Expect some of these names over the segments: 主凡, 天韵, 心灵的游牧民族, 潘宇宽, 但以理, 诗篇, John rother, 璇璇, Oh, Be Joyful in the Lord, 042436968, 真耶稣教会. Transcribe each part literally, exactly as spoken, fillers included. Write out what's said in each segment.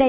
在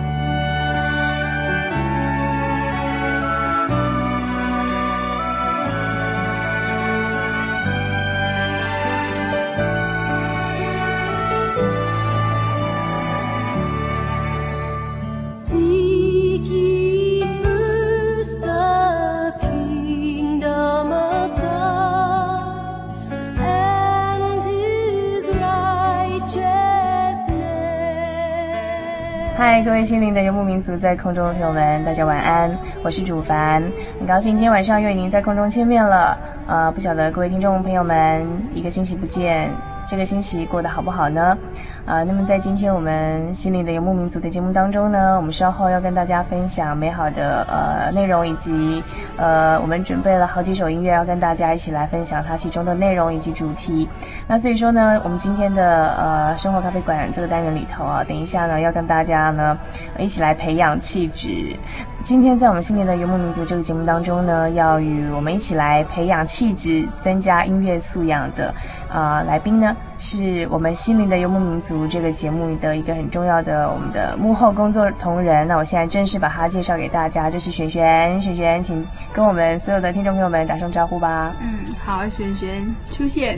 各位心灵的游牧民族在空中的朋友们，大家晚安，我是主凡，很高兴今天晚上又与您在空中见面了。呃，不晓得各位听众朋友们，一个星期不见，这个星期过得好不好呢？呃，那么在今天我们心灵的游牧民族的节目当中呢，我们稍后要跟大家分享美好的呃内容，以及呃我们准备了好几首音乐要跟大家一起来分享它其中的内容以及主题。那所以说呢，我们今天的呃生活咖啡馆这个单元里头啊，等一下呢要跟大家呢一起来培养气质。今天在我们新年的游牧民族这个节目当中呢，要与我们一起来培养气质、增加音乐素养的呃来宾呢，是我们心灵的游牧民族这个节目的一个很重要的我们的幕后工作同仁。那我现在正式把他介绍给大家，就是璇璇。璇璇，请跟我们所有的听众朋友们打声招呼吧。嗯，好，璇璇出现。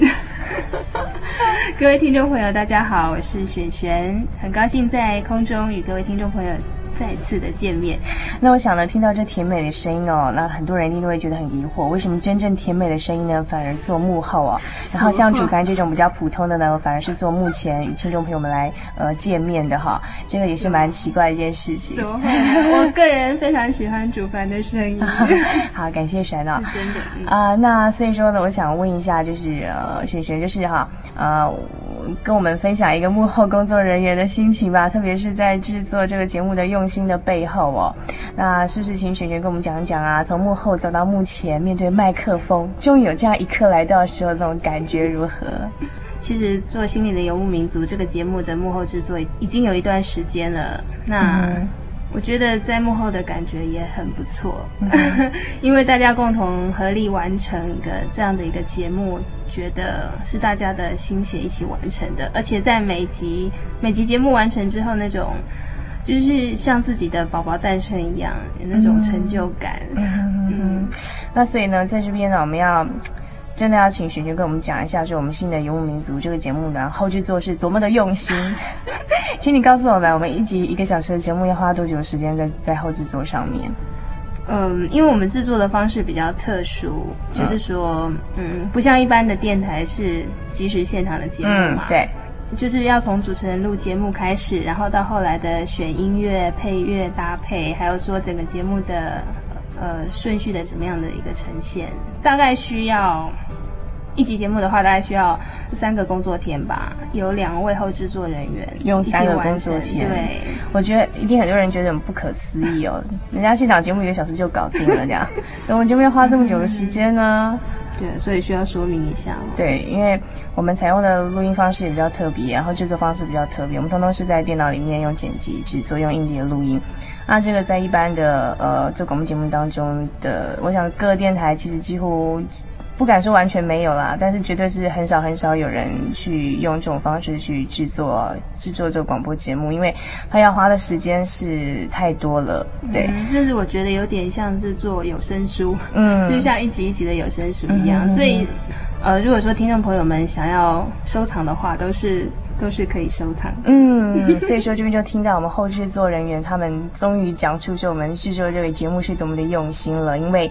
各位听众朋友大家好，我是璇璇，很高兴在空中与各位听众朋友再次的见面。那我想呢，听到这甜美的声音哦，那很多人一定都会觉得很疑惑，为什么真正甜美的声音呢，反而做幕后哦？然后像主凡这种比较普通的呢，反而是做幕前与听众朋友们来呃见面的哈，这个也是蛮奇怪的一件事情。怎么会？我个人非常喜欢主凡的声音。好，感谢神啊、哦！是真的啊、嗯呃。那所以说呢，我想问一下，就是呃，璇璇，就是哈呃，跟我们分享一个幕后工作人员的心情吧，特别是在制作这个节目的用。用心的背后哦，那是不是请璇璇跟我们讲一讲啊？从幕后走到幕前，面对麦克风，终于有这样一刻来到的时候，那种感觉如何？其实做《心灵的游牧民族》这个节目的幕后制作已经有一段时间了，那、嗯、我觉得在幕后的感觉也很不错，嗯、因为大家共同合力完成一个这样的一个节目。觉得是大家的心血一起完成的，而且在每集每集节目完成之后，那种就是像自己的宝宝诞生一样，有那种成就感。嗯，嗯那所以呢，在这边呢，我们要真的要请璇璇跟我们讲一下，就我们新的《游牧民族》这个节目呢，后制作是多么的用心。请你告诉我们，我们一集一个小时的节目要花多久时间在在后制作上面？嗯，因为我们制作的方式比较特殊，就是说，嗯，不像一般的电台是即时现场的节目嘛。嗯，对。就是要从主持人录节目开始，然后到后来的选音乐、配乐搭配，还有说整个节目的呃顺序的怎么样的一个呈现，大概需要一集节目的话，大概需要三个工作天吧，有两位后制作人员用三个工作天。对，我觉得一定很多人觉得很不可思议哦，人家现场节目一个小时就搞定了，这样，怎么就没有花这么久的时间呢？对，所以需要说明一下嘛。对，因为我们采用的录音方式也比较特别，然后制作方式比较特别，我们通通是在电脑里面用剪辑制作，用硬碟的录音。那这个在一般的呃做广播节目当中的，我想各电台其实几乎不敢说完全没有啦，但是绝对是很少很少有人去用这种方式去制作制作这个广播节目，因为他要花的时间是太多了。对，甚至、嗯、我觉得有点像是做有声书，嗯，就是像一集一集的有声书一样，嗯、所以呃，如果说听众朋友们想要收藏的话，都是都是可以收藏的。嗯，所以说这边就听到我们后制作人员他们终于讲出说我们制作这个节目是多么的用心了，因为，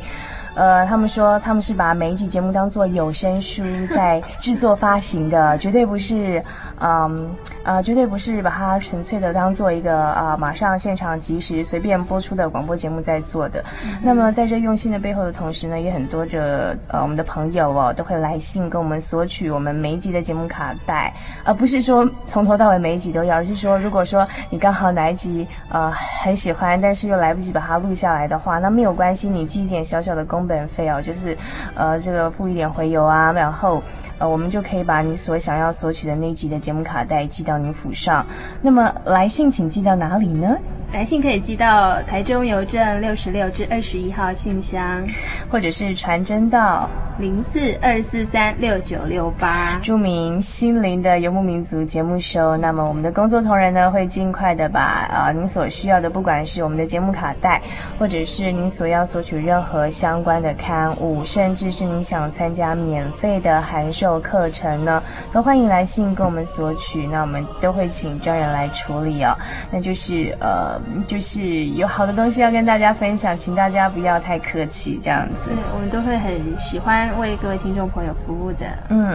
呃，他们说他们是把每一集节目当做有声书在制作发行的，绝对不是，嗯，呃，绝对不是把它纯粹的当做一个啊、呃、马上现场即时随便播出的广播节目在做的。嗯、那么在这用心的背后的同时呢，也很多的呃我们的朋友哦都会来信跟我们索取我们每一集的节目卡带，而不是说从头到尾每一集都要，而是说如果说你刚好哪一集呃很喜欢，但是又来不及把它录下来的话，那没有关系，你寄一点小小的工本费哦，就是呃这个付一点回邮啊，然后呃我们就可以把你所想要索取的那一集的节目卡带寄到您府上。那么来信请寄到哪里呢？来信可以寄到台中邮政六十六至二十一号信箱，或者是传真到零四二四三六九六八，注明“心灵的游牧民族”节目收。那么我们的工作同仁呢，会尽快的把呃您所需要的，不管是我们的节目卡带，或者是您所要索取任何相关的刊物，甚至是您想参加免费的函授课程呢，都欢迎来信跟我们索取。那我们都会请专人来处理哦。那就是呃。就是有好的东西要跟大家分享，请大家不要太客气，这样子。我们都会很喜欢为各位听众朋友服务的。嗯，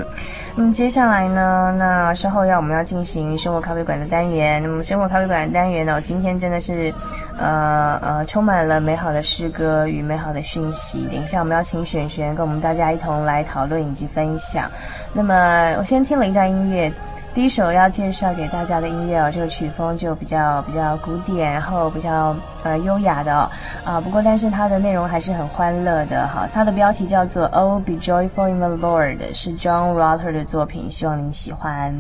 那、嗯、么接下来呢，那稍后要我们要进行生活咖啡馆的单元。那么生活咖啡馆的单元呢、哦，今天真的是，呃呃，充满了美好的诗歌与美好的讯息。等一下我们要请璇璇跟我们大家一同来讨论以及分享。那么我先听了一段音乐。第一首要介绍给大家的音乐哦，这个曲风就比较比较古典，然后比较呃优雅的哦啊、呃，不过但是它的内容还是很欢乐的哈。它的标题叫做 "Oh, Be Joyful in the Lord"， 是 John Rother 的作品，希望您喜欢。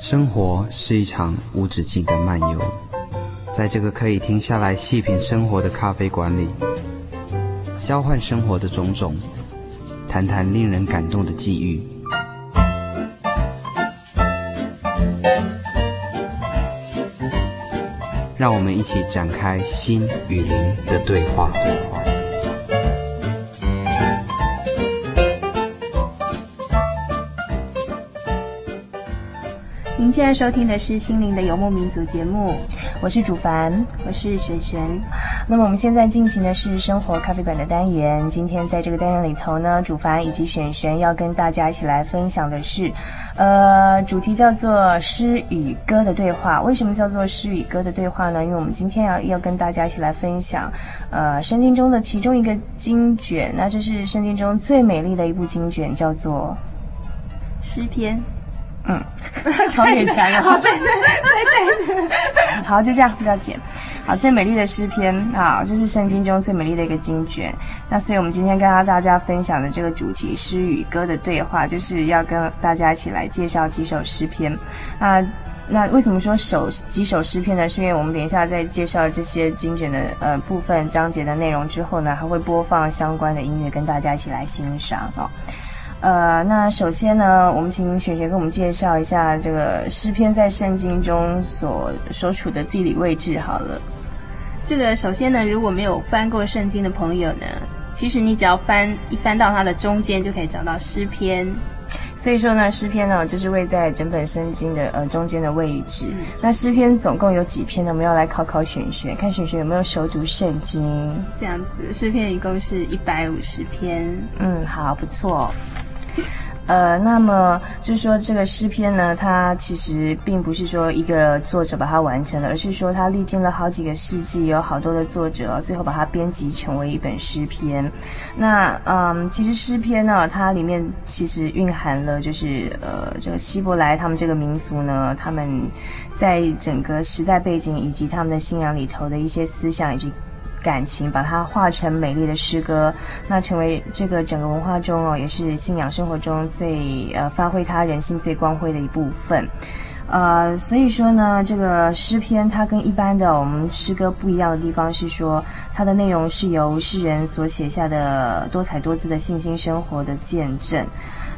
生活是一场无止境的漫游，在这个可以停下来细品生活的咖啡馆里，交换生活的种种，谈谈令人感动的际遇。让我们一起展开心与灵的对话。您现在收听的是《心灵的游牧民族》节目，我是主凡，我是璇璇。那么我们现在进行的是生活咖啡馆的单元。今天在这个单元里头呢，主凡以及璇璇要跟大家一起来分享的是，呃，主题叫做诗与歌的对话。为什么叫做诗与歌的对话呢？因为我们今天要要跟大家一起来分享，呃，圣经中的其中一个经卷。那这是圣经中最美丽的一部经卷，叫做诗篇。嗯，好勉强了。好，对对对 对, 对。好，就这样，不要剪。好，最美丽的诗篇啊，这是圣经中最美丽的一个经卷。那所以我们今天跟大家分享的这个主题诗与歌的对话，就是要跟大家一起来介绍几首诗篇。那、啊、那为什么说首几首诗篇呢？是因为我们等一下在介绍这些经卷的呃部分章节的内容之后呢，还会播放相关的音乐跟大家一起来欣赏哦。呃，那首先呢，我们请璇璇给我们介绍一下这个诗篇在圣经中所所处的地理位置好了。这个首先呢，如果没有翻过圣经的朋友呢，其实你只要翻一翻到它的中间，就可以找到诗篇。所以说呢，诗篇呢就是位在整本圣经的呃中间的位置。嗯、那诗篇总共有几篇呢？我们要来考考璇璇，看璇璇有没有熟读圣经。这样子，诗篇一共是一百五十篇。嗯，好，不错。呃，那么就是说这个诗篇呢，它其实并不是说一个作者把它完成了，而是说它历经了好几个世纪，有好多的作者最后把它编辑成为一本诗篇。那嗯，其实诗篇呢，它里面其实蕴含了就是呃，这个希伯来他们这个民族呢，他们在整个时代背景以及他们的信仰里头的一些思想以及感情，把它化成美丽的诗歌，那成为这个整个文化中哦，也是信仰生活中最呃发挥它人性最光辉的一部分。呃，所以说呢，这个诗篇它跟一般的我们诗歌不一样的地方是说，它的内容是由诗人所写下的多彩多姿的信心生活的见证。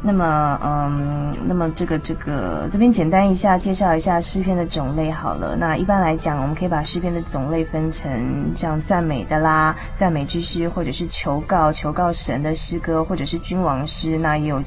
那么，嗯，那么这个这个这边简单一下介绍一下诗篇的种类好了。那一般来讲，我们可以把诗篇的种类分成像赞美的啦、赞美之诗，或者是求告、求告神的诗歌，或者是君王诗。那也有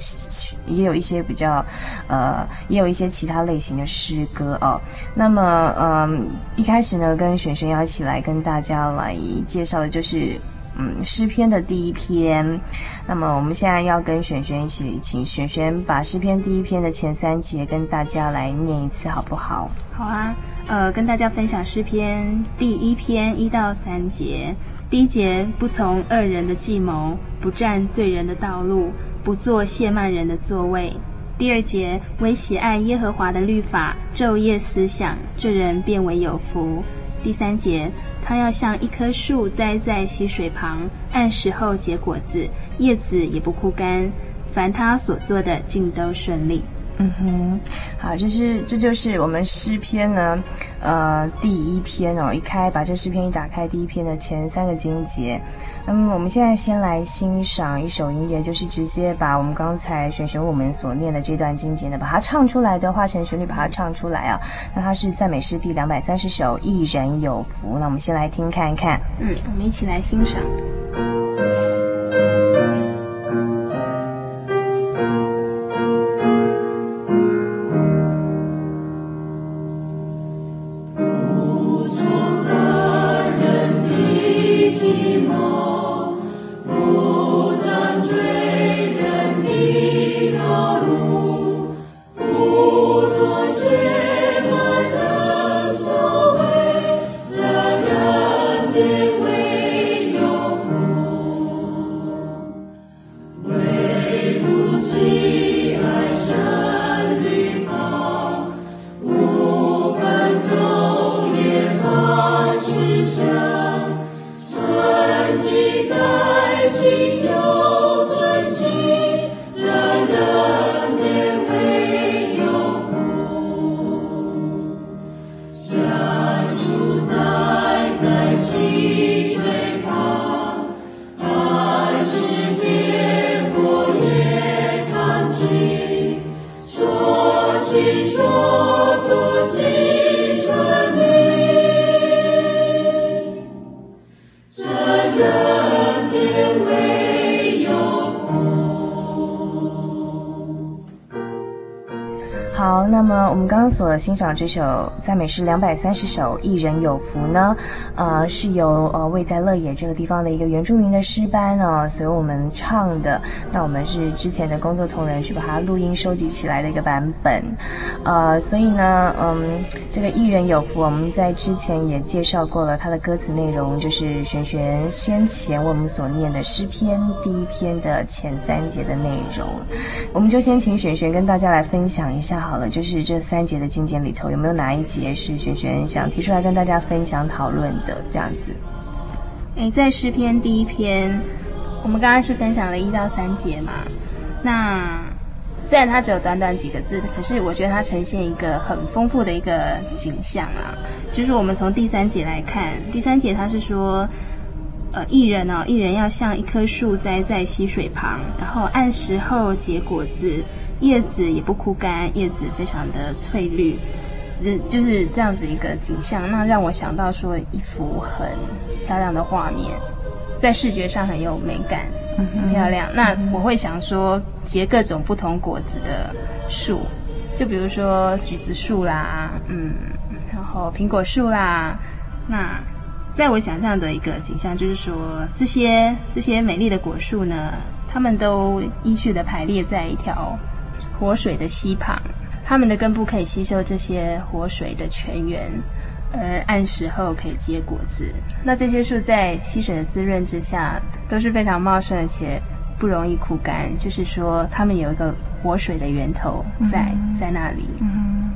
也有一些比较，呃，也有一些其他类型的诗歌哦。那么，嗯，一开始呢，跟璇璇要一起来跟大家来介绍的就是。嗯，诗篇的第一篇。那么我们现在要跟璇璇一起，请璇璇把诗篇第一篇的前三节跟大家来念一次，好不好？好啊，呃，跟大家分享诗篇第一篇一到三节。第一节，不从恶人的计谋，不占罪人的道路，不坐亵慢人的座位。第二节，唯喜爱耶和华的律法，昼夜思想，这人便为有福。第三节，他要像一棵树栽在溪水旁，按时候结果子，叶子也不枯干。凡他所做的，尽都顺利。嗯哼，好，这是这就是我们诗篇呢，呃，第一篇哦，一开把这诗篇一打开，第一篇的前三个经节。那、嗯、么我们现在先来欣赏一首音乐，就是直接把我们刚才璇璇我们所念的这段经节呢，把它唱出来的，化成旋律把它唱出来啊。那它是赞美诗第两百三十首，一人有福。那我们先来听看看。嗯，我们一起来欣赏。刚刚所欣赏这首赞美诗两百三十首一人有福呢，呃，是由呃位在乐野这个地方的一个原住民的诗班呢、哦，所以我们唱的，那我们是之前的工作同仁去把它录音收集起来的一个版本，呃，所以呢，嗯，这个一人有福我们在之前也介绍过了，它的歌词内容就是璇璇先前为我们所念的诗篇第一篇的前三节的内容，我们就先请璇璇跟大家来分享一下好了，就是这三节的经典里头有没有哪一节是璇璇想提出来跟大家分享讨论的这样子？诶，在诗篇第一篇，我们刚刚是分享了一到三节嘛，那虽然它只有短短几个字，可是我觉得它呈现一个很丰富的一个景象啊。就是我们从第三节来看，第三节它是说呃，一人哦，一人要像一棵树栽在溪水旁，然后按时候结果子，叶子也不枯干，叶子非常的翠绿，就就是这样子一个景象。那让我想到说一幅很漂亮的画面，在视觉上很有美感，很漂亮。那我会想说结各种不同果子的树，就比如说橘子树啦，嗯，然后苹果树啦，那。在我想象的一个景象就是说，这些这些美丽的果树呢，它们都依序的排列在一条活水的溪旁，它们的根部可以吸收这些活水的泉源，而按时候可以结果子。那这些树在溪水的滋润之下都是非常茂盛，而且不容易枯干，就是说它们有一个活水的源头在、嗯、在那里。嗯，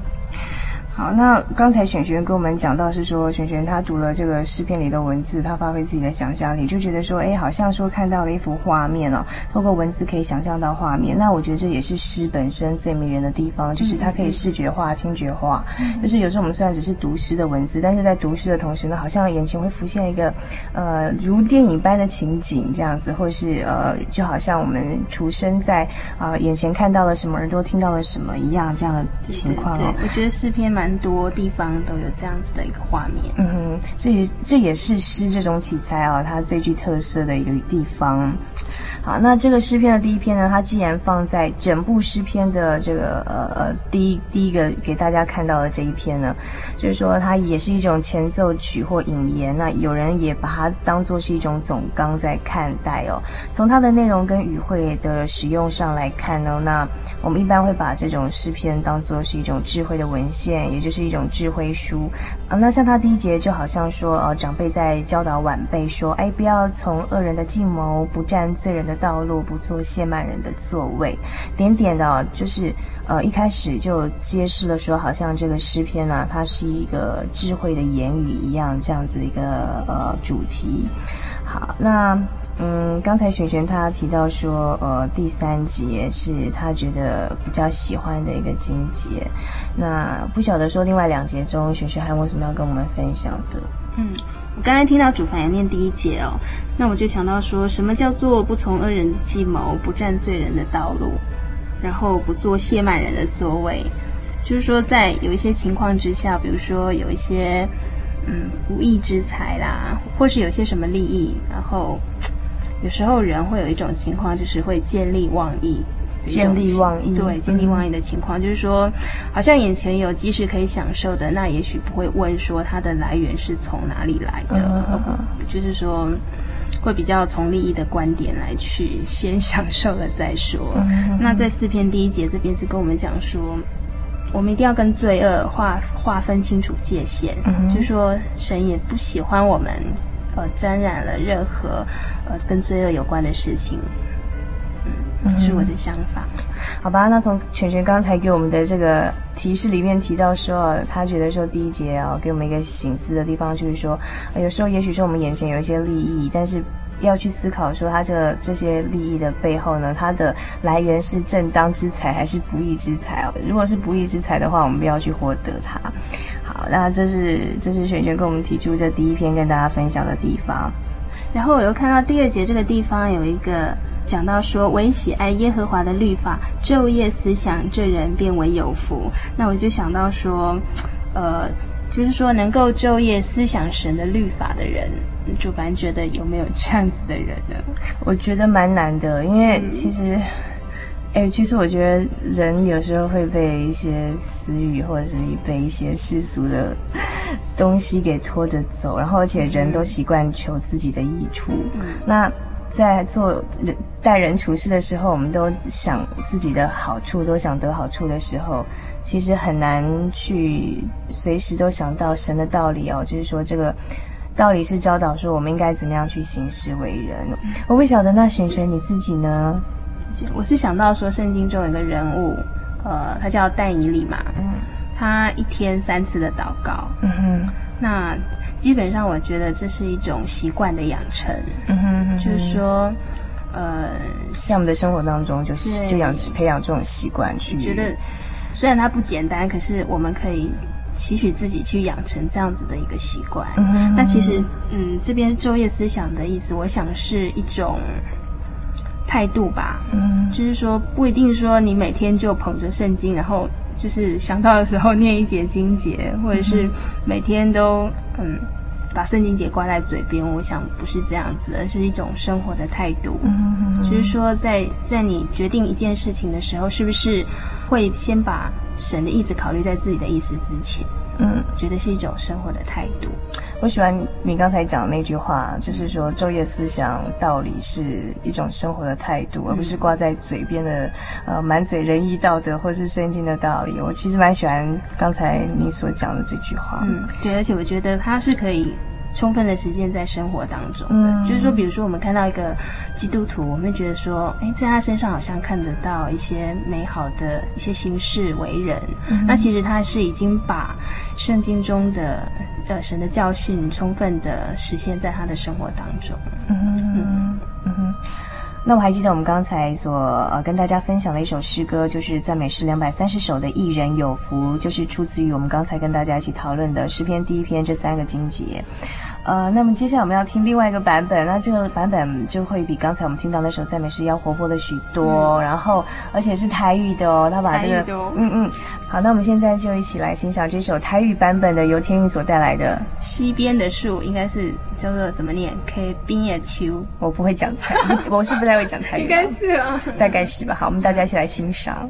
好，那刚才璇璇跟我们讲到是说，璇璇她读了这个诗篇里的文字，她发挥自己的想象力，就觉得说，哎，好像说看到了一幅画面哦，透过文字可以想象到画面。那我觉得这也是诗本身最迷人的地方，就是它可以视觉化、听觉化。就是有时候我们虽然只是读诗的文字，但是在读诗的同时呢，好像眼前会浮现一个呃如电影般的情景这样子，或是呃就好像我们处身在啊、呃、眼前看到了什么，耳朵听到了什么一样这样的情况哦。对对对，我觉得诗篇蛮。很多地方都有这样子的一个画面，嗯哼，这也这也是诗这种题材啊，它最具特色的一个地方。好，那这个诗篇的第一篇呢，它既然放在整部诗篇的这个呃呃第一第一个给大家看到的这一篇呢，就是说它也是一种前奏曲或引言，那有人也把它当作是一种总纲在看待哦。从它的内容跟语汇的使用上来看呢，那我们一般会把这种诗篇当作是一种智慧的文献。也就是一种智慧书啊，那像他第一节就好像说，呃，长辈在教导晚辈说，哎，不要从恶人的计谋，不占罪人的道路，不做亵慢人的座位，点点的、哦，就是呃一开始就揭示了说，好像这个诗篇啊，它是一个智慧的言语一样，这样子一个呃主题。好，那。嗯，刚才璇璇她提到说，呃，第三节是她觉得比较喜欢的一个经节。那不晓得说另外两节中，璇璇还有什么要跟我们分享的？嗯，我刚才听到主凡也念第一节哦，那我就想到说，什么叫做不从恶人计谋，不占罪人的道路，然后不做亵慢人的座位，就是说在有一些情况之下，比如说有一些嗯不义之财啦，或是有些什么利益，然后。有时候人会有一种情况，就是会见利忘义，见利忘义，对，见利忘义的情况，嗯、就是说，好像眼前有即时可以享受的，那也许不会问说它的来源是从哪里来的，嗯嗯、就是说，会比较从利益的观点来去先享受了再说。嗯、那在四篇第一节这边是跟我们讲说，我们一定要跟罪恶划划分清楚界限，嗯、就是说神也不喜欢我们。呃，沾染了任何呃跟罪恶有关的事情，嗯，是我的想法。嗯、好吧，那从璇璇刚才给我们的这个提示里面提到说，他觉得说第一节啊、哦，给我们一个省思的地方，就是说、呃，有时候也许说我们眼前有一些利益，但是。要去思考说他这这些利益的背后呢，它的来源是正当之财还是不义之财哦？如果是不义之财的话，我们不要去获得它。好，那这是这是璇璇跟我们提出这第一篇跟大家分享的地方。然后我又看到第二节这个地方有一个讲到说，唯喜爱耶和华的律法，昼夜思想，这人便为有福。那我就想到说，呃。就是说能够昼夜思想神的律法的人，主凡觉得有没有这样子的人呢？我觉得蛮难的，因为其实哎，其实我觉得人有时候会被一些私欲或者是被一些世俗的东西给拖着走，然后而且人都习惯求自己的益处、嗯、那在做待人处事的时候，我们都想自己的好处，都想得好处的时候，其实很难去随时都想到神的道理哦，就是说这个道理是教导说我们应该怎么样去行事为人。我不晓得那璇璇你自己呢？我是想到说圣经中有一个人物，呃，他叫但以理嘛，嗯，他一天三次的祷告，嗯哼，那基本上我觉得这是一种习惯的养成，嗯哼，嗯哼，就是说，呃，在我们的生活当中就是就养培养这种习惯去。觉得虽然它不简单，可是我们可以期许自己去养成这样子的一个习惯。嗯、那其实，嗯，这边昼夜思想的意思，我想是一种态度吧。嗯，就是说不一定说你每天就捧着圣经，然后就是想到的时候念一节经节，或者是每天都嗯把圣经节挂在嘴边。我想不是这样子的，而是一种生活的态度。嗯，就是说在在你决定一件事情的时候，是不是会先把神的意思考虑在自己的意思之前？嗯，觉得是一种生活的态度。我喜欢你刚才讲的那句话，就是说昼夜思想道理是一种生活的态度，而不是挂在嘴边的呃满嘴仁义道德或是圣经的道理。我其实蛮喜欢刚才你所讲的这句话。嗯，对，而且我觉得它是可以充分的实践在生活当中的、嗯、就是说比如说我们看到一个基督徒，我们觉得说诶，在他身上好像看得到一些美好的一些行事为人、嗯、那其实他是已经把圣经中的呃神的教训充分的实现在他的生活当中。嗯嗯嗯。那我还记得我们刚才所呃跟大家分享的一首诗歌，就是赞美诗两百三十首的艺人有福，就是出自于我们刚才跟大家一起讨论的诗篇第一篇这三个经节。呃，那么接下来我们要听另外一个版本，那这个版本就会比刚才我们听到那首赞美诗要活泼了许多、嗯、然后而且是台语的哦，他把这个嗯嗯，好，那我们现在就一起来欣赏这首台语版本的由天韵所带来的西边的树，应该是叫做怎么念 K 边的秋，我不会讲台语我是不太。会讲台语，应该是啊，大概是吧。好，我们大家一起来欣赏。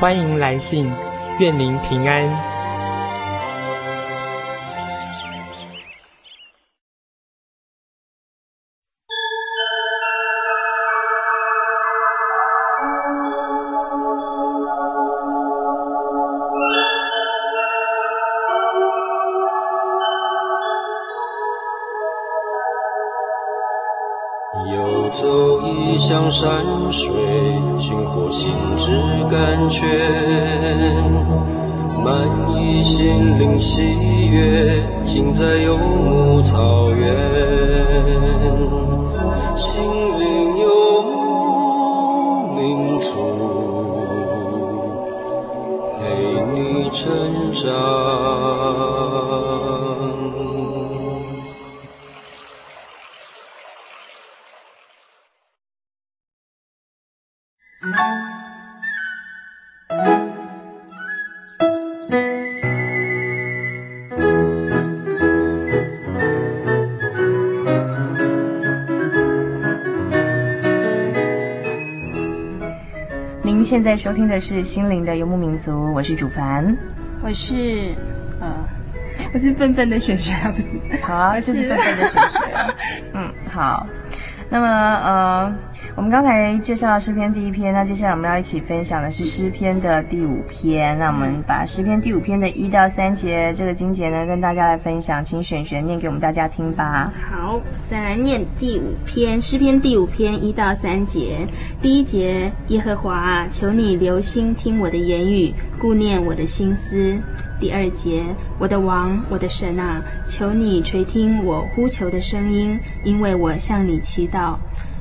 欢迎来信，愿您平安。像山水寻获心之甘泉，满溢心灵喜悦，尽在游牧草原。心灵游牧民族，陪你成长。您现在收听的是心灵的游牧民族，我是主凡，我是呃，我是笨笨的璇璇，不是，好啊，就是笨笨的璇璇。嗯，好。那么呃，我们刚才介绍了诗篇第一篇，那接下来我们要一起分享的是诗篇的第五篇。那我们把诗篇第五篇的一到三节这个经节呢，跟大家来分享，请璇璇念给我们大家听吧。好，再来念第五篇，诗篇第五篇一到三节。第一节：耶和华啊，求你留心听我的言语，顾念我的心思。第二节，我的王，我的神啊，求你垂听我呼求的声音，因为我向你祈祷。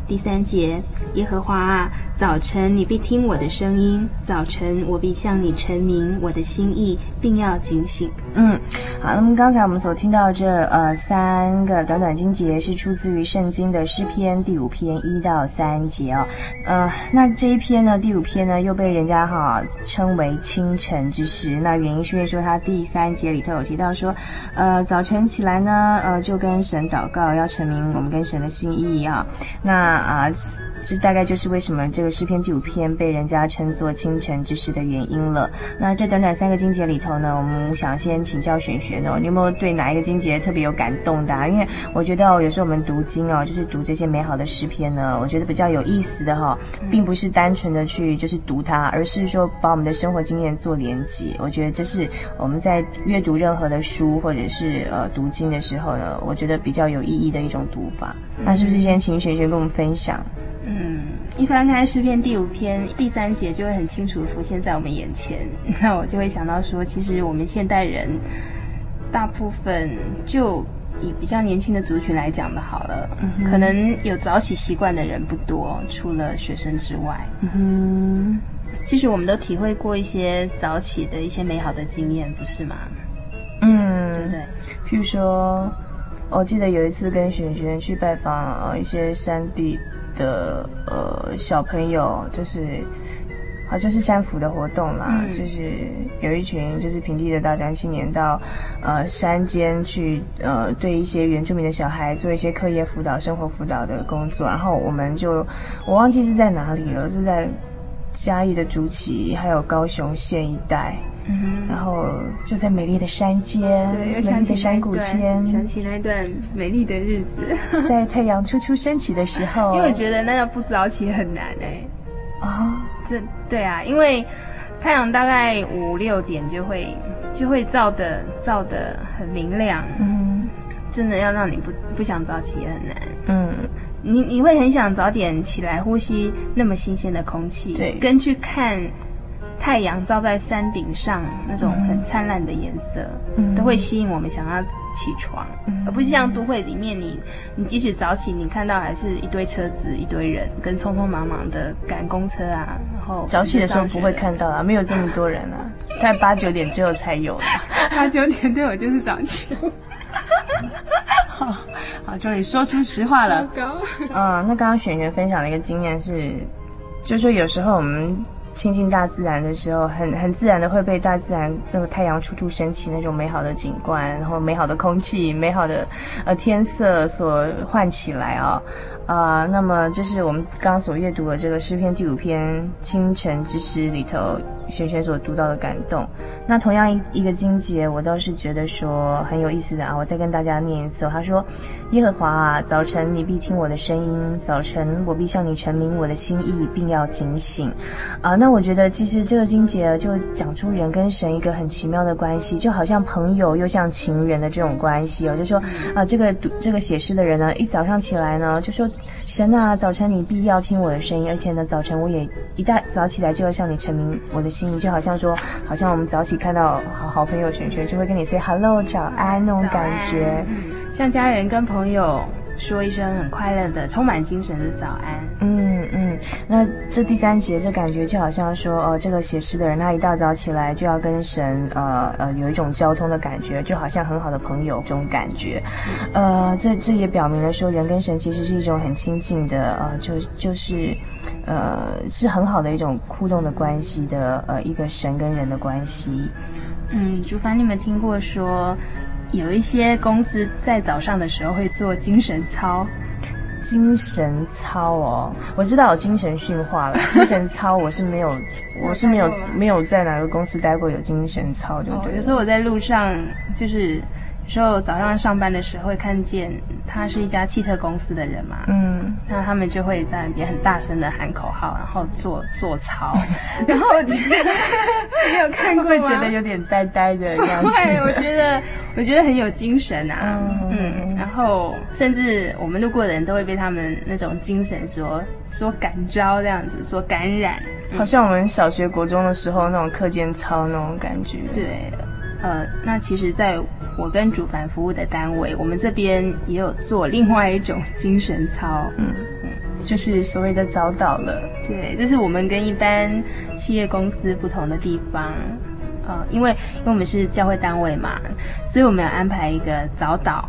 第三节，耶和华啊，早晨你必听我的声音，早晨我必向你陈明我的心意，并要警醒。嗯，好，那么刚才我们所听到这呃三个短短经节是出自于圣经的诗篇第五篇一到三节哦。呃，那这一篇呢，第五篇呢又被人家哈称为清晨之诗。那原因是因为说它第三节里头有提到说，呃，早晨起来呢，呃，就跟神祷告，要陈明我们跟神的心意啊。那啊、呃，这大概就是为什么这个诗篇第五篇被人家称作清晨之诗的原因了。那这短短三个经节里头呢，我们想先请教璇璇哦，你有没有对哪一个经节特别有感动的、啊？因为我觉得、哦、有时候我们读经哦，就是读这些美好的诗篇呢，我觉得比较有意思的哈、哦，并不是单纯的去就是读它，而是说把我们的生活经验做连结。我觉得这是我们在阅读任何的书或者是呃读经的时候呢，我觉得比较有意义的一种读法。那是不是先请璇璇跟我们分享？嗯，一翻开诗篇第五篇第三节，就会很清楚浮现在我们眼前。那我就会想到说，其实我们现代人大部分就以比较年轻的族群来讲的好了，嗯、可能有早起习惯的人不多，除了学生之外。嗯，其实我们都体会过一些早起的一些美好的经验，不是吗？嗯，对不对？譬如说，我记得有一次跟璇璇去拜访、呃、一些山地的呃小朋友，就是啊就是山府的活动啦、嗯，就是有一群就是平地的大专青年到呃山间去呃对一些原住民的小孩做一些课业辅导、生活辅导的工作，然后我们就我忘记是在哪里了，是在嘉义的竹崎，还有高雄县一带。嗯，然后就在美丽的山间，对，又想起山谷间，想起那段美丽的日子，在太阳初初升起的时候。因为我觉得那要不早起很难哎、欸。哦，这对啊，因为太阳大概五六点就会就会照的照的很明亮，嗯，真的要让你不不想早起也很难，嗯。你你会很想早点起来呼吸那么新鲜的空气，对，跟去看太阳照在山顶上那种很灿烂的颜色、嗯、都会吸引我们想要起床、嗯、而不是像都会里面你你即使早起，你看到还是一堆车子一堆人跟匆匆忙忙的赶公车啊，候，早起的时候不会看到啊，没有这么多人啊，大概八九点之后才有的。八九点对我就是早起。好，好，终于说出实话了。嗯，那刚刚璇璇分享的一个经验是，就是说有时候我们亲近大自然的时候，很很自然的会被大自然那个太阳处处升起那种美好的景观，然后美好的空气、美好的呃天色所唤起来啊、哦、啊、呃，那么就是我们刚刚所阅读的这个诗篇第五篇《清晨之诗》里头，璇璇所读到的感动。那同样一一个经节，我倒是觉得说很有意思的啊，我再跟大家念一次、哦。他说：“耶和华啊，早晨你必听我的声音，早晨我必向你陈明我的心意，并要警醒。呃”啊。那我觉得其实这个经节就讲出人跟神一个很奇妙的关系，就好像朋友又像情人的这种关系哦。就说啊，这个这个写诗的人呢，一早上起来呢，就说神啊，早晨你必要听我的声音，而且呢，早晨我也一大早起来就要向你陈明我的心意，就好像说，好像我们早起看到好好朋友璇璇就会跟你 say hello 早安那种感觉，像家人跟朋友说一声很快乐的充满精神的早安。嗯嗯，那这第三节这感觉就好像说哦、呃，这个写诗的人他一大早起来就要跟神呃呃有一种交通的感觉，就好像很好的朋友这种感觉。呃这这也表明了说人跟神其实是一种很亲近的呃就就是呃是很好的一种互动的关系的呃一个神跟人的关系。嗯，竹凡，你们听过说有一些公司在早上的时候会做精神操？精神操哦，我知道有精神训话了。精神操我是没有，我是没有没有在哪个公司待过有精神操，对不对？有时候我在路上，就是有时候早上上班的时候会看见，他是一家汽车公司的人嘛，嗯，那他们就会在那边很大声的喊口号，然后做做操，然后我觉得你有看过吗？会觉得有点呆呆的样子。对，我觉得我觉得很有精神啊，嗯。嗯，然后甚至我们路过的人都会被他们那种精神所所感召，这样子所感染，嗯，好像我们小学国中的时候那种课间操那种感觉。对，呃，那其实在我跟主凡服务的单位，我们这边也有做另外一种精神操，嗯嗯，就是所谓的早祷了。对，这是我们跟一般企业公司不同的地方，呃，因为因为我们是教会单位嘛，所以我们要安排一个早祷，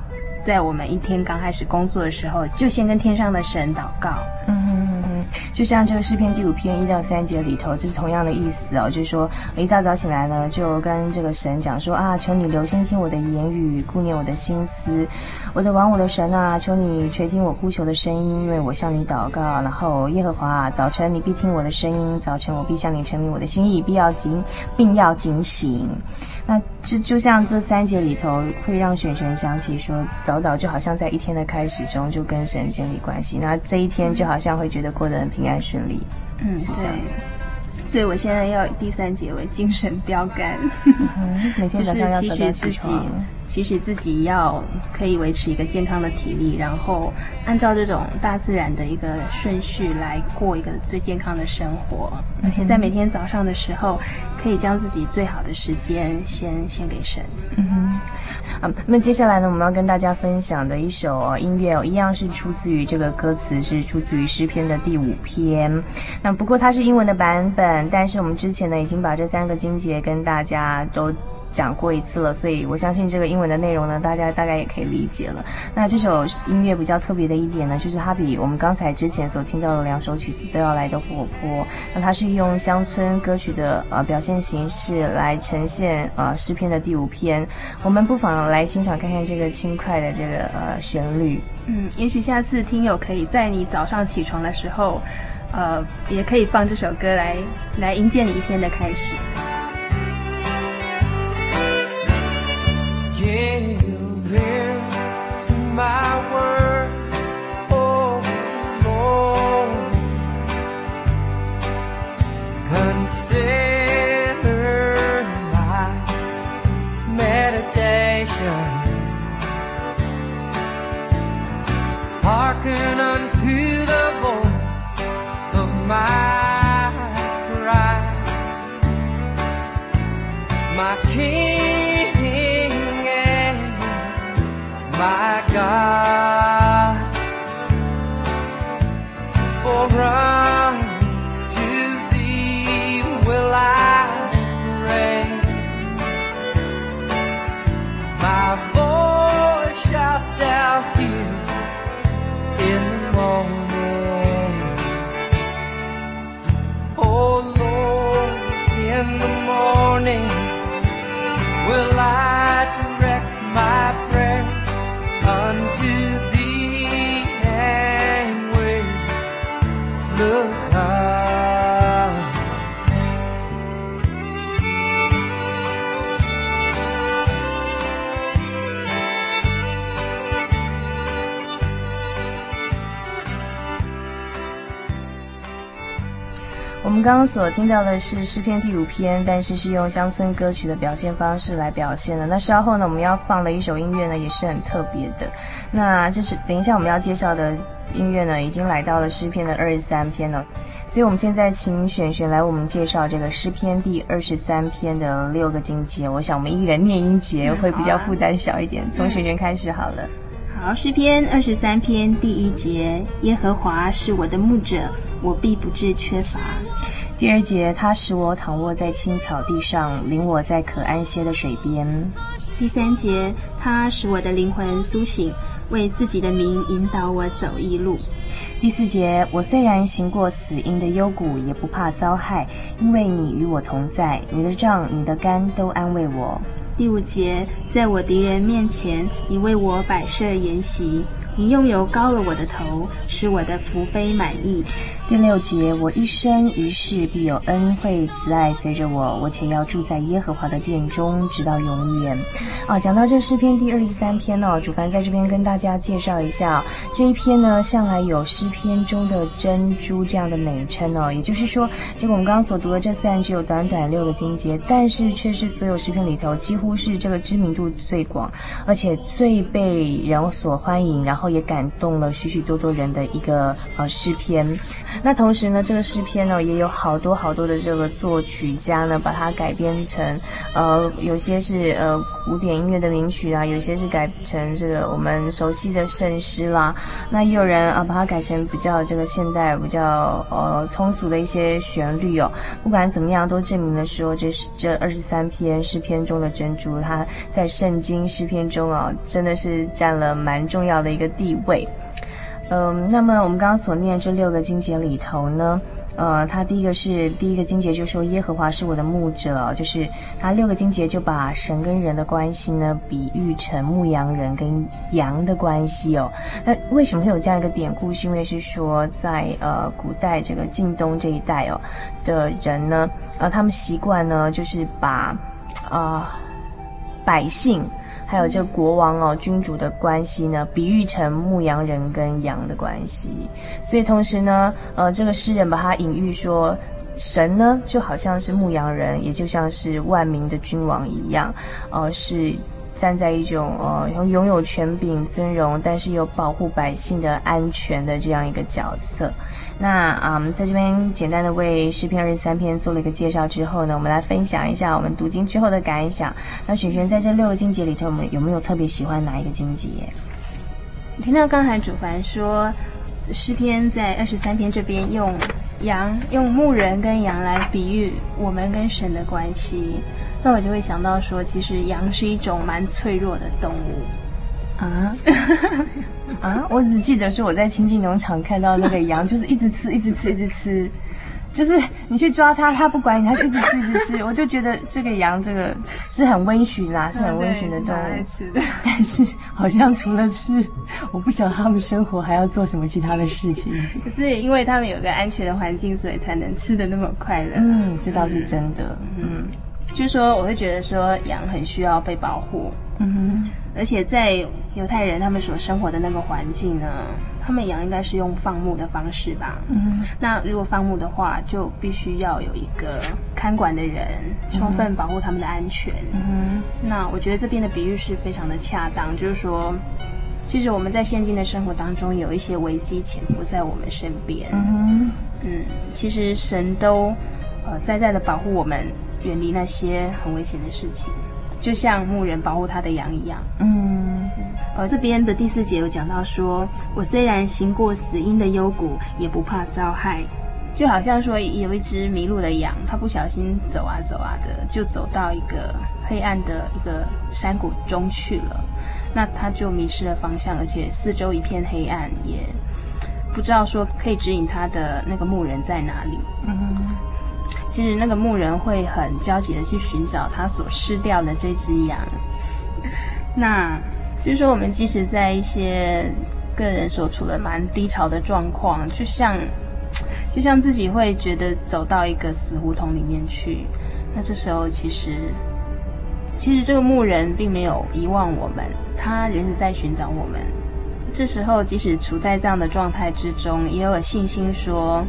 在我们一天刚开始工作的时候，就先跟天上的神祷告。嗯哼哼哼，就像这个诗篇第五篇一到三节里头，这是同样的意思哦。就是说，一大早起来呢，就跟这个神讲说啊，求你留心听我的言语，顾念我的心思，我的王，我的神啊，求你垂听我呼求的声音，因为我向你祷告。然后耶和华啊，早晨你必听我的声音，早晨我必向你陈明我的心意，必要警，并要警醒。那就就像这三节里头，会让璇璇想起说，早祷就好像在一天的开始中就跟神建立关系，那这一天就好像会觉得过得很平安顺利。嗯，是这样子。所以我现在要以第三节为精神标杆，嗯，每天早上要早早起床，就是期许自己，期许自己要可以维持一个健康的体力，然后按照这种大自然的一个顺序来过一个最健康的生活，而且在每天早上的时候，可以将自己最好的时间先献给神。嗯哼，嗯，那接下来呢，我们要跟大家分享的一首音乐哦，一样是出自于这个歌词是出自于诗篇的第五篇，那不过它是英文的版本。但是我们之前呢已经把这三个经节跟大家都讲过一次了，所以我相信这个英文的内容呢大家大概也可以理解了。那这首音乐比较特别的一点呢，就是它比我们刚才之前所听到的两首曲子都要来的活泼，那它是用乡村歌曲的呃表现形式来呈现呃诗篇的第五篇，我们不妨来欣赏看看这个轻快的这个呃旋律。嗯，也许下次听友可以在你早上起床的时候呃，也可以放这首歌来来迎接你一天的开始。Yeah, you're there to my world, oh Lord, consider my meditation, hearken unto the voice.My cry, my King and my God, for unto Thee 的爱。我们刚刚所听到的是诗篇第五篇，但是是用乡村歌曲的表现方式来表现的。那稍后呢，我们要放的一首音乐呢，也是很特别的。那这是等一下我们要介绍的音乐呢，已经来到了诗篇的二十三篇了。所以我们现在请璇璇来我们介绍这个诗篇第二十三篇的六个音节。我想我们一人念音节会比较负担小一点，嗯啊、从璇璇开始好了。好，诗篇二十三篇第一节：耶和华是我的牧者，我必不致缺乏。第二节：他使我躺卧在青草地上，领我在可安歇的水边。第三节：他使我的灵魂苏醒，为自己的名引导我走义路。第四节：我虽然行过死荫的幽谷，也不怕遭害，因为你与我同在，你的杖你的竿都安慰我。第五节：在我敌人面前，你为我摆设筵席，你用油膏了我的头，使我的福杯满意。第六节：我一生一世必有恩惠慈爱随着我，我且要住在耶和华的殿中，直到永远。啊，讲到这诗篇第二十三篇哦，主凡在这边跟大家介绍一下、哦、这一篇呢，向来有诗篇中的珍珠这样的美称哦，也就是说，这个我们刚刚所读的这虽然只有短短六个经节，但是却是所有诗篇里头几乎是这个知名度最广，而且最被人所欢迎，然后也感动了许许多多人的一个呃诗篇。那同时呢，这个诗篇呢也有好多好多的这个作曲家呢把它改编成呃有些是呃古典音乐的名曲啊，有些是改成这个我们熟悉的圣诗啦，那也有人啊把它改成比较这个现代比较呃通俗的一些旋律哦。不管怎么样，都证明了说这是这二十三篇诗篇中的珍珠，它在圣经诗篇中啊真的是占了蛮重要的一个地位。嗯，那么我们刚刚所念这六个经节里头呢，呃，它第一个是第一个经节就说耶和华是我的牧者，就是它六个经节就把神跟人的关系呢比喻成牧羊人跟羊的关系哦。那为什么会有这样一个典故？是因为是说在呃古代这个近东这一带哦的人呢，呃，他们习惯呢就是把啊、呃、百姓。还有这国王哦、君主的关系呢，比喻成牧羊人跟羊的关系。所以同时呢，呃，这个诗人把它隐喻说，神呢就好像是牧羊人，也就像是万民的君王一样，呃，是站在一种呃拥有权柄、尊荣，但是又保护百姓的安全的这样一个角色。那嗯，在这边简单的为诗篇二十三篇做了一个介绍之后呢，我们来分享一下我们读经之后的感想。那璇璇在这六个经节里头，我们有没有特别喜欢哪一个经节？你听到刚才主凡说，诗篇在二十三篇这边用羊、用牧人跟羊来比喻我们跟神的关系，那我就会想到说，其实羊是一种蛮脆弱的动物。啊啊！我只记得是我在亲近农场看到那个羊，就是一直吃，一直吃，一直吃，就是你去抓它，它不管你，它就一直吃，一直吃。我就觉得这个羊这个是很温驯啦，是很温驯的动物，吃的。但是好像除了吃，我不晓得它们生活还要做什么其他的事情。可是因为它们有个安全的环境，所以才能吃得那么快乐。嗯，这倒是真的。嗯。嗯，就是说，我会觉得说羊很需要被保护。嗯，而且在犹太人他们所生活的那个环境呢，他们羊应该是用放牧的方式吧。嗯，那如果放牧的话，就必须要有一个看管的人，充分保护他们的安全。嗯，那我觉得这边的比喻是非常的恰当，就是说，其实我们在现今的生活当中，有一些危机潜伏在我们身边。嗯嗯，其实神都呃在在的保护我们，远离那些很危险的事情。就像牧人保护他的羊一样。嗯，呃，这边的第四节有讲到说，我虽然行过死荫的幽谷，也不怕遭害。就好像说有一只迷路的羊，它不小心走啊走啊的，就走到一个黑暗的一个山谷中去了。那它就迷失了方向，而且四周一片黑暗，也不知道说可以指引它的那个牧人在哪里。嗯。其实那个牧人会很焦急的去寻找他所失掉的这只羊。那就是说，我们即使在一些个人所处的蛮低潮的状况，就像就像自己会觉得走到一个死胡同里面去。那这时候其实其实这个牧人并没有遗忘我们，他仍是在寻找我们。这时候即使处在这样的状态之中，也有信心说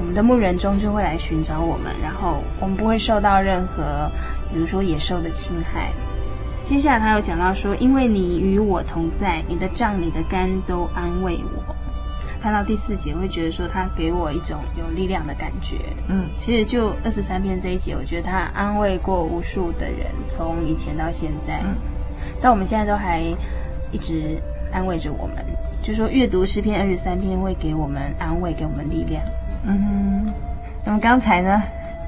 我们的牧人终究会来寻找我们，然后我们不会受到任何比如说野兽的侵害。接下来他有讲到说，因为你与我同在，你的杖你的竿都安慰我。看到第四节会觉得说他给我一种有力量的感觉。嗯，其实就二十三篇这一节，我觉得他安慰过无数的人，从以前到现在、嗯、到我们现在都还一直安慰着我们。就是说阅读诗篇二十三篇会给我们安慰，给我们力量。嗯，那么刚才呢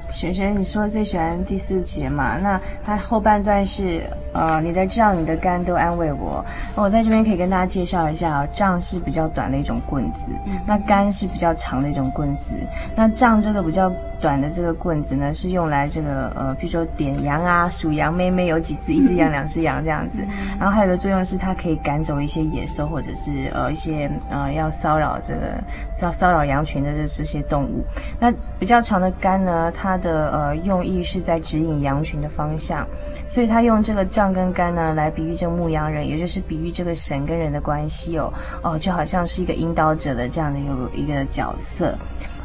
璇璇你说最喜欢第四节嘛，那它后半段是呃，你的杖你的竿都安慰我。我在这边可以跟大家介绍一下、哦、杖是比较短的一种棍子、嗯、那竿是比较长的一种棍子。那杖这个比较短的这个棍子呢，是用来这个呃，比如说点羊啊，数羊妹妹有几只，一只羊两只羊这样子、嗯、然后还有一个作用是它可以赶走一些野兽，或者是呃一些呃要骚扰这个骚骚扰羊群的这些动物。那比较长的竿呢，它的呃用意是在指引羊群的方向，所以他用这个杖跟竿呢来比喻这牧羊人，也就是比喻这个神跟人的关系哦哦，就好像是一个引导者的这样的一个一个角色。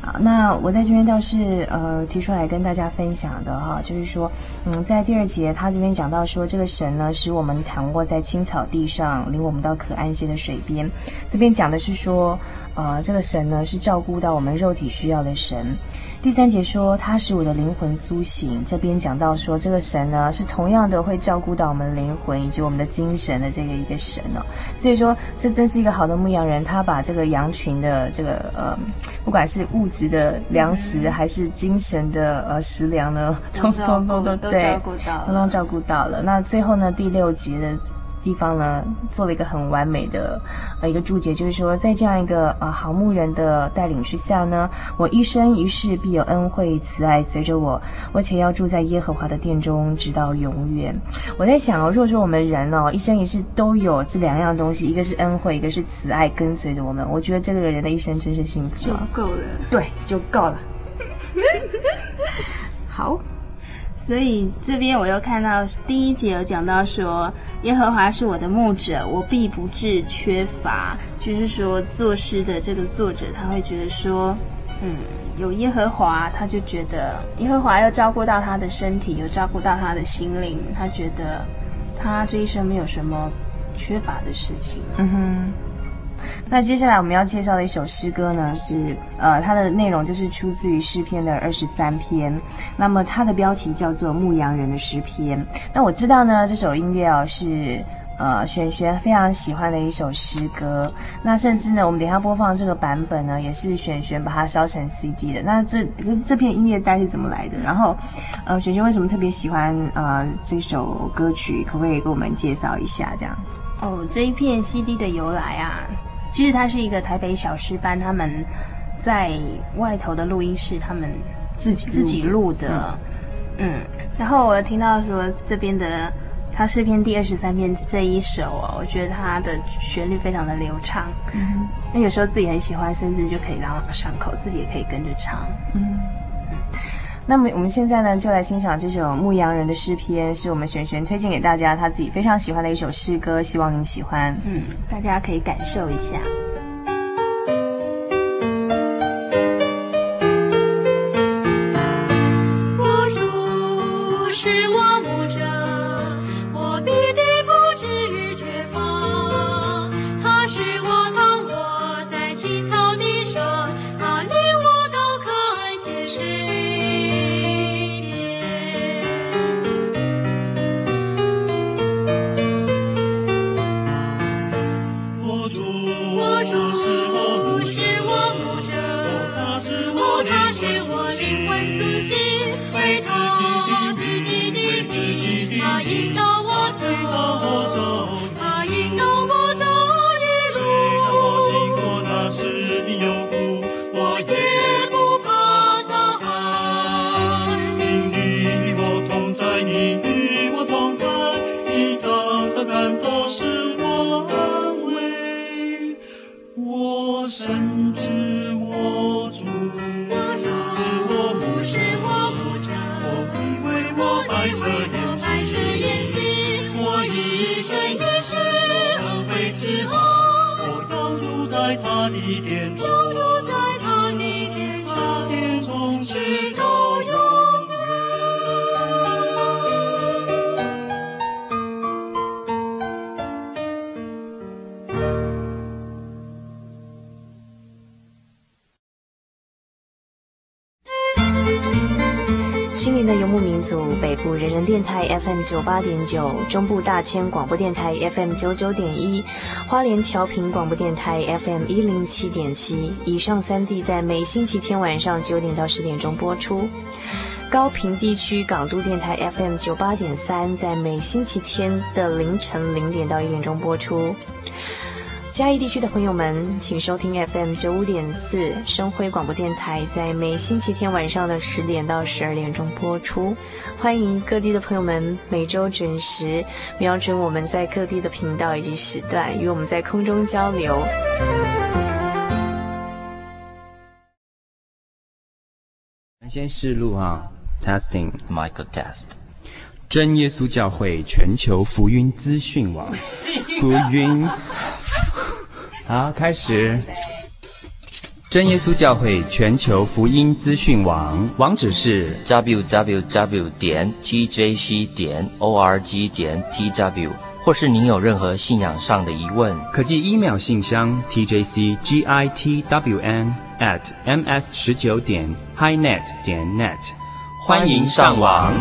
好，那我在这边倒是呃提出来跟大家分享的哈，就是说，嗯，在第二节他这边讲到说，这个神呢使我们躺卧在青草地上，领我们到可安歇的水边。这边讲的是说，呃，这个神呢是照顾到我们肉体需要的神。第三节说，他使我的灵魂苏醒。这边讲到说，这个神呢是同样的会照顾到我们灵魂以及我们的精神的这个一个神哦。所以说，这真是一个好的牧羊人，他把这个羊群的这个呃，不管是物质的粮食还是精神的呃食粮呢，通通都都对，通通照顾到了。那最后呢，第六节的地方呢，做了一个很完美的呃一个注解，就是说，在这样一个呃好牧人的带领之下呢，我一生一世必有恩惠慈爱随着我，我且要住在耶和华的殿中直到永远。我在想哦，若说我们人哦一生一世都有这两样东西，一个是恩惠，一个是慈爱跟随着我们，我觉得这个人的一生真是幸福、哦、就够了，对，就够了。好。所以这边我又看到第一节有讲到说，耶和华是我的牧者，我必不致缺乏。就是说作诗的这个作者，他会觉得说，嗯，有耶和华，他就觉得耶和华又照顾到他的身体，又照顾到他的心灵，他觉得他这一生没有什么缺乏的事情。嗯哼。那接下来我们要介绍的一首诗歌呢，是呃，它的内容就是出自于诗篇的二十三篇。那么它的标题叫做《牧羊人的诗篇》。那我知道呢，这首音乐哦是呃璇璇非常喜欢的一首诗歌。那甚至呢，我们等一下播放这个版本呢，也是璇璇把它烧成 C D 的。那这这这片音乐带是怎么来的？然后，呃，璇璇为什么特别喜欢呃这首歌曲？可不可以给我们介绍一下？这样哦，这一片 C D 的由来啊。其实它是一个台北小诗班，他们在外头的录音室，他们自己自己录的，嗯。然后我听到说这边的他诗篇第二十三篇这一首哦，我觉得它的旋律非常的流畅，嗯。那有时候自己很喜欢，甚至就可以朗朗上口，自己也可以跟着唱，嗯。那么我们现在呢，就来欣赏这首《牧羊人的诗篇》，是我们璇璇推荐给大家，他自己非常喜欢的一首诗歌，希望您喜欢。嗯，大家可以感受一下。我主是我牧者，我必定不至于缺乏。他使我躺卧在青草地上，他领我到可安歇水。甚至我主他的殿中，常住在他的殿中，他殿中直到永远。心灵的游牧民族，北部人人电台 F M 九八点九，中部大千广播电台 F M 九九点一，花莲调频广播电台 F M 一零七点七。以上三地在每星期天晚上九点到十点钟播出。高屏地区港都电台 F M 九八点三，在每星期天的凌晨零点到一点钟播出。嘉义地区的朋友们，请收听 F M 九五点四深辉广播电台，在每星期天晚上的十点到十二点钟播出。欢迎各地的朋友们每周准时瞄准我们在各地的频道以及时段，与我们在空中交流。先试录啊 ，testing Michael test。真耶稣教会全球福音资讯网，福音。好，开始。真耶稣教会全球福音资讯网，网址是 double-u double-u double-u 点 t j c 点 org 点 t w， 或是您有任何信仰上的疑问，可寄 email 信箱 t j c g i t w n at m s 十九 点 hinet 点 net， 欢迎上网。